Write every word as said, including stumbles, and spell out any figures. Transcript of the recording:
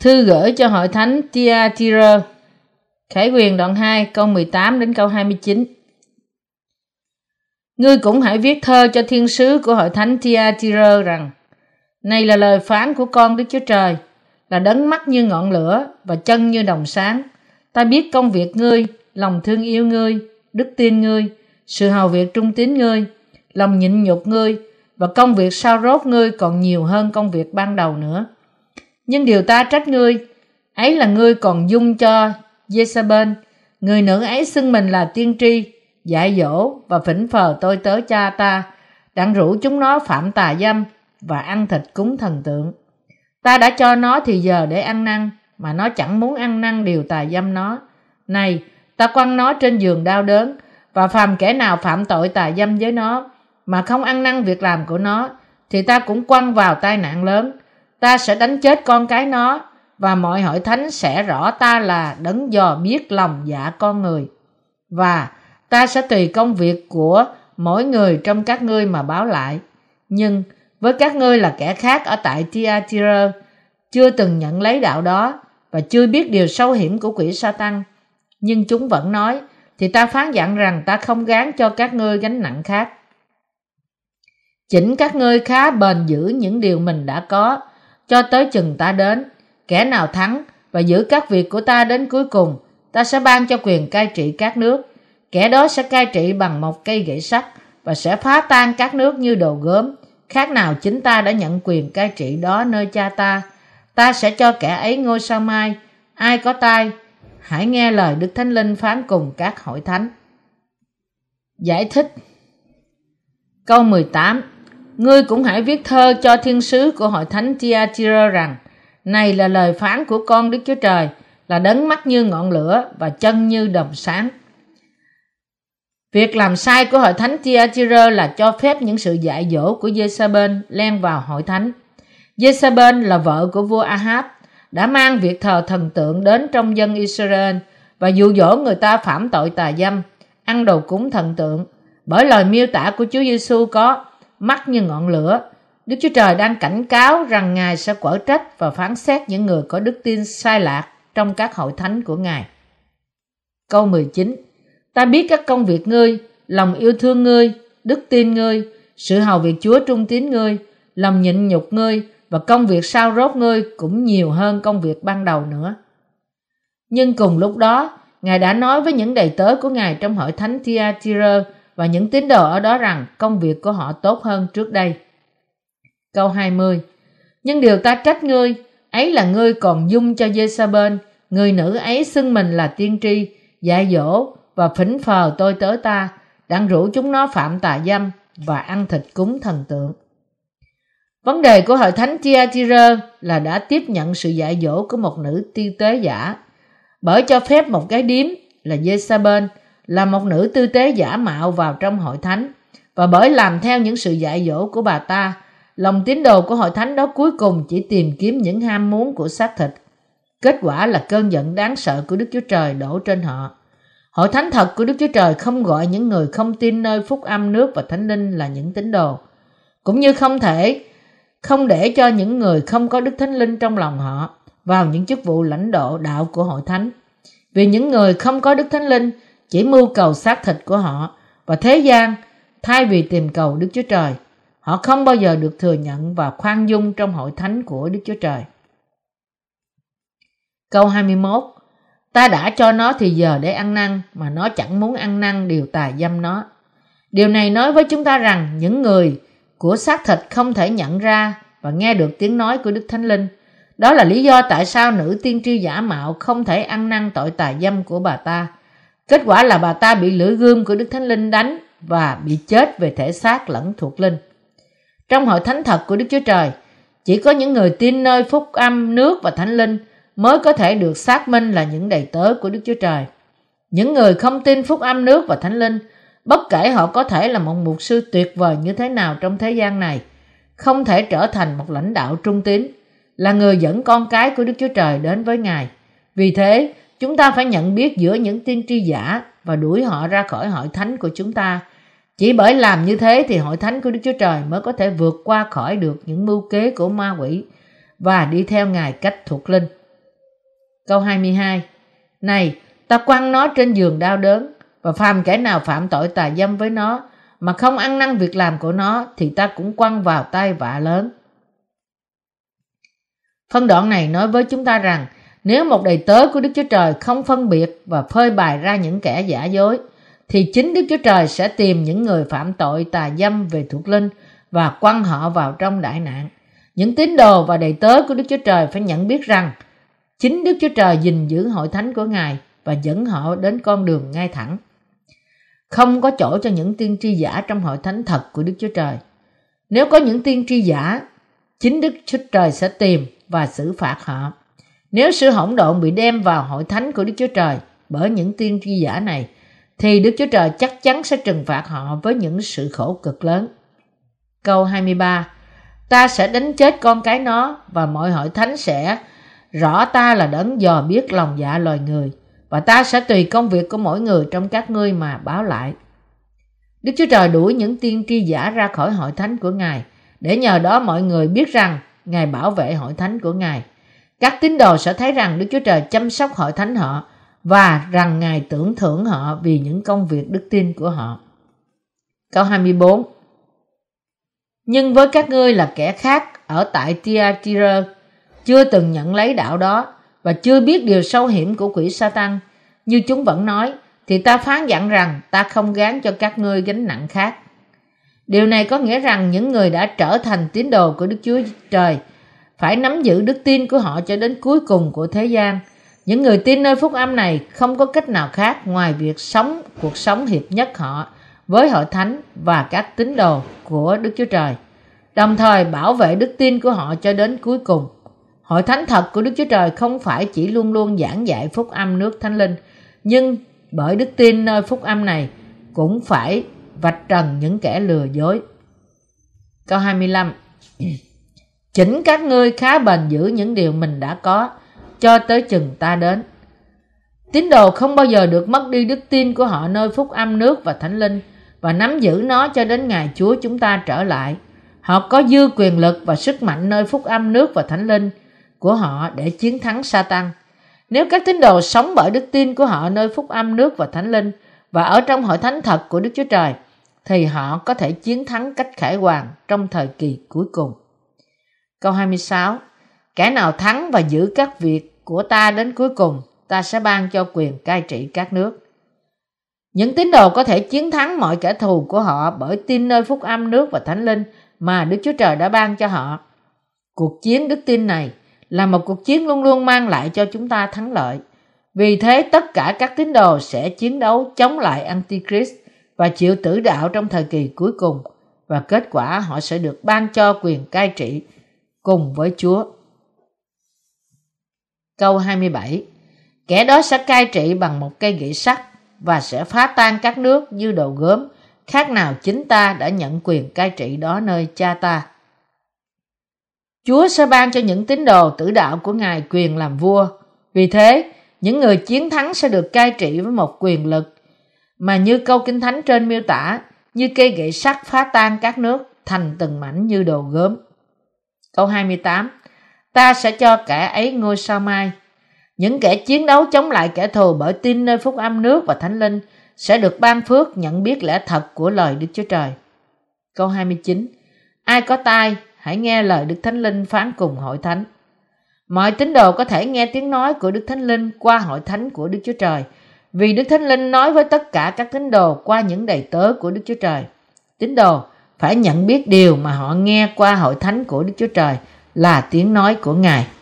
Thư gửi cho hội thánh Thi-a-ti-rơ. Khải Huyền đoạn hai câu mười tám đến câu hai mươi chín. Ngươi cũng hãy viết thơ cho thiên sứ của hội thánh Thi-a-ti-rơ rằng: Này là lời phán của con Đức Chúa Trời, là đấng mắt như ngọn lửa và chân như đồng sáng. Ta biết công việc ngươi, lòng thương yêu ngươi, đức tin ngươi, sự hầu việc trung tín ngươi, lòng nhịn nhục ngươi và công việc sao rốt ngươi còn nhiều hơn công việc ban đầu nữa. Nhưng điều ta trách ngươi, ấy là ngươi còn dung cho Giê-sa-bên, người nữ ấy xưng mình là tiên tri, dạy dỗ và phỉnh phờ tôi tớ cha ta, đặng rủ chúng nó phạm tà dâm và ăn thịt cúng thần tượng. Ta đã cho nó thì giờ để ăn năn, mà nó chẳng muốn ăn năn điều tà dâm nó. Này, ta quăng nó trên giường đau đớn, và phàm kẻ nào phạm tội tà dâm với nó, mà không ăn năn việc làm của nó, thì ta cũng quăng vào tai nạn lớn. Ta sẽ đánh chết con cái nó, và mọi hội thánh sẽ rõ ta là đấng dò biết lòng dạ con người. Và ta sẽ tùy công việc của mỗi người trong các ngươi mà báo lại. Nhưng với các ngươi là kẻ khác ở tại Thi-a-ti-rơ, chưa từng nhận lấy đạo đó và chưa biết điều sâu hiểm của quỷ Sa-tăng, nhưng chúng vẫn nói, thì ta phán dặn rằng ta không gán cho các ngươi gánh nặng khác. Chỉnh các ngươi khá bền giữ những điều mình đã có, cho tới chừng ta đến. Kẻ nào thắng và giữ các việc của ta đến cuối cùng, ta sẽ ban cho quyền cai trị các nước. Kẻ đó sẽ cai trị bằng một cây gậy sắt và sẽ phá tan các nước như đồ gốm, khác nào chính ta đã nhận quyền cai trị đó nơi cha ta. Ta sẽ cho kẻ ấy ngôi sao mai. Ai có tai, hãy nghe lời Đức Thánh Linh phán cùng các hội thánh. Giải thích. Câu mười tám. Ngươi cũng hãy viết thơ cho thiên sứ của hội thánh Thi-a-ti-rơ rằng: Này là lời phán của con Đức Chúa Trời, là đấng mắt như ngọn lửa và chân như đồng sáng. Việc làm sai của hội thánh Thi-a-ti-rơ là cho phép những sự dạy dỗ của Giê-sa-bên len vào hội thánh. Giê-sa-bên là vợ của vua A-háp, đã mang việc thờ thần tượng đến trong dân Y-sơ-ra-ên và dụ dỗ người ta phạm tội tà dâm, ăn đồ cúng thần tượng. Bởi lời miêu tả của Chúa Giê-xu có mắt như ngọn lửa, Đức Chúa Trời đang cảnh cáo rằng Ngài sẽ quở trách và phán xét những người có đức tin sai lạc trong các hội thánh của Ngài. Câu mười chín. Ta biết các công việc ngươi, lòng yêu thương ngươi, đức tin ngươi, sự hầu việc Chúa trung tín ngươi, lòng nhịn nhục ngươi và công việc sao rốt ngươi cũng nhiều hơn công việc ban đầu nữa. Nhưng cùng lúc đó, Ngài đã nói với những đầy tớ của Ngài trong hội thánh Thi-a-ti-rơ và những tín đồ ở đó rằng công việc của họ tốt hơn trước đây. Câu hai mươi. Nhưng điều ta trách ngươi, ấy là ngươi còn dung cho Giê-sa-bên, người nữ ấy xưng mình là tiên tri, dạy dỗ và phỉnh phờ tôi tớ ta, đặng rủ chúng nó phạm tà dâm và ăn thịt cúng thần tượng. Vấn đề của hội thánh Thi-a-ti-rơ là đã tiếp nhận sự dạy dỗ của một nữ tư tế giả, bởi cho phép một cái điếm là Giê-sa-bên là một nữ tư tế giả mạo vào trong hội thánh, và bởi làm theo những sự dạy dỗ của bà ta, lòng tín đồ của hội thánh đó cuối cùng chỉ tìm kiếm những ham muốn của xác thịt. Kết quả là cơn giận đáng sợ của Đức Chúa Trời đổ trên họ. Hội thánh thật của Đức Chúa Trời không gọi những người không tin nơi phúc âm nước và Thánh Linh là những tín đồ, cũng như không thể không để cho những người không có Đức Thánh Linh trong lòng họ vào những chức vụ lãnh đạo đạo của hội thánh. Vì những người không có Đức Thánh Linh chỉ mưu cầu xác thịt của họ và thế gian thay vì tìm cầu Đức Chúa Trời. Họ không bao giờ được thừa nhận và khoan dung trong hội thánh của Đức Chúa Trời. Câu hai mươi mốt. Ta đã cho nó thì giờ để ăn năn, mà nó chẳng muốn ăn năn điều tà dâm nó. Điều này nói với chúng ta rằng những người của xác thịt không thể nhận ra và nghe được tiếng nói của Đức Thánh Linh. Đó là lý do tại sao nữ tiên tri giả mạo không thể ăn năn tội tà dâm của bà ta. Kết quả là bà ta bị lưỡi gươm của Đức Thánh Linh đánh và bị chết về thể xác lẫn thuộc linh. Trong hội thánh thật của Đức Chúa Trời, chỉ có những người tin nơi phúc âm nước và Thánh Linh mới có thể được xác minh là những đầy tớ của Đức Chúa Trời. Những người không tin phúc âm nước và Thánh Linh, bất kể họ có thể là một mục sư tuyệt vời như thế nào trong thế gian này, không thể trở thành một lãnh đạo trung tín, là người dẫn con cái của Đức Chúa Trời đến với Ngài. Vì thế, chúng ta phải nhận biết giữa những tiên tri giả và đuổi họ ra khỏi hội thánh của chúng ta. Chỉ bởi làm như thế thì hội thánh của Đức Chúa Trời mới có thể vượt qua khỏi được những mưu kế của ma quỷ và đi theo Ngài cách thuộc linh. Câu hai mươi hai. Này, ta quăng nó trên giường đau đớn, và phàm kẻ nào phạm tội tà dâm với nó mà không ăn năn việc làm của nó thì ta cũng quăng vào tai vạ lớn. Phân đoạn này nói với chúng ta rằng nếu một đầy tớ của Đức Chúa Trời không phân biệt và phơi bày ra những kẻ giả dối, thì chính Đức Chúa Trời sẽ tìm những người phạm tội tà dâm về thuộc linh và quăng họ vào trong đại nạn. Những tín đồ và đầy tớ của Đức Chúa Trời phải nhận biết rằng chính Đức Chúa Trời gìn giữ hội thánh của Ngài và dẫn họ đến con đường ngay thẳng. Không có chỗ cho những tiên tri giả trong hội thánh thật của Đức Chúa Trời. Nếu có những tiên tri giả, chính Đức Chúa Trời sẽ tìm và xử phạt họ. Nếu sự hỗn độn bị đem vào hội thánh của Đức Chúa Trời bởi những tiên tri giả này, thì Đức Chúa Trời chắc chắn sẽ trừng phạt họ với những sự khổ cực lớn. Câu hai mươi ba. Ta sẽ đánh chết con cái nó, và mọi hội thánh sẽ rõ ta là đấng dò biết lòng dạ loài người, và ta sẽ tùy công việc của mỗi người trong các ngươi mà báo lại. Đức Chúa Trời đuổi những tiên tri giả ra khỏi hội thánh của Ngài, để nhờ đó mọi người biết rằng Ngài bảo vệ hội thánh của Ngài. Các tín đồ sẽ thấy rằng Đức Chúa Trời chăm sóc hội thánh họ và rằng Ngài tưởng thưởng họ vì những công việc đức tin của họ. Câu hai mươi bốn. Nhưng với các ngươi là kẻ khác ở tại Thi-a-ti-rơ, chưa từng nhận lấy đạo đó và chưa biết điều sâu hiểm của quỷ Sa-tan, như chúng vẫn nói, thì ta phán dặn rằng ta không gán cho các ngươi gánh nặng khác. Điều này có nghĩa rằng những người đã trở thành tín đồ của Đức Chúa Trời phải nắm giữ đức tin của họ cho đến cuối cùng của thế gian. Những người tin nơi phúc âm này không có cách nào khác ngoài việc sống cuộc sống hiệp nhất họ với hội thánh và các tín đồ của Đức Chúa Trời, đồng thời bảo vệ đức tin của họ cho đến cuối cùng. Hội thánh thật của Đức Chúa Trời không phải chỉ luôn luôn giảng dạy phúc âm nước Thánh Linh, nhưng bởi đức tin nơi phúc âm này cũng phải vạch trần những kẻ lừa dối. Câu hai mươi lăm. Chỉnh các ngươi khá bền giữ những điều mình đã có cho tới chừng ta đến. Tín đồ không bao giờ được mất đi đức tin của họ nơi phúc âm nước và Thánh Linh và nắm giữ nó cho đến ngày Chúa chúng ta trở lại. Họ có dư quyền lực và sức mạnh nơi phúc âm nước và Thánh Linh của họ để chiến thắng Sa-tan. Nếu các tín đồ sống bởi đức tin của họ nơi phúc âm nước và Thánh Linh và ở trong hội thánh thật của Đức Chúa Trời, thì họ có thể chiến thắng cách khải hoàn trong thời kỳ cuối cùng. Câu hai mươi sáu. Kẻ nào thắng và giữ các việc của ta đến cuối cùng, ta sẽ ban cho quyền cai trị các nước. Những tín đồ có thể chiến thắng mọi kẻ thù của họ bởi tin nơi phúc âm nước và Thánh Linh mà Đức Chúa Trời đã ban cho họ. Cuộc chiến đức tin này là một cuộc chiến luôn luôn mang lại cho chúng ta thắng lợi. Vì thế tất cả các tín đồ sẽ chiến đấu chống lại Antichrist và chịu tử đạo trong thời kỳ cuối cùng, và kết quả họ sẽ được ban cho quyền cai trị cùng với Chúa. Câu hai mươi bảy. Kẻ đó sẽ cai trị bằng một cây gậy sắt và sẽ phá tan các nước như đồ gốm, khác nào chính ta đã nhận quyền cai trị đó nơi cha ta. Chúa sẽ ban cho những tín đồ tử đạo của Ngài quyền làm vua. Vì thế, những người chiến thắng sẽ được cai trị với một quyền lực mà như câu Kinh Thánh trên miêu tả, như cây gậy sắt phá tan các nước thành từng mảnh như đồ gốm. Câu hai mươi tám. Ta sẽ cho kẻ ấy ngôi sao mai. Những kẻ chiến đấu chống lại kẻ thù bởi tin nơi phúc âm nước và Thánh Linh sẽ được ban phước nhận biết lẽ thật của lời Đức Chúa Trời. Câu hai mươi chín. Ai có tai, hãy nghe lời Đức Thánh Linh phán cùng hội thánh. Mọi tín đồ có thể nghe tiếng nói của Đức Thánh Linh qua hội thánh của Đức Chúa Trời, vì Đức Thánh Linh nói với tất cả các tín đồ qua những đầy tớ của Đức Chúa Trời. Tín đồ phải nhận biết điều mà họ nghe qua hội thánh của Đức Chúa Trời là tiếng nói của Ngài.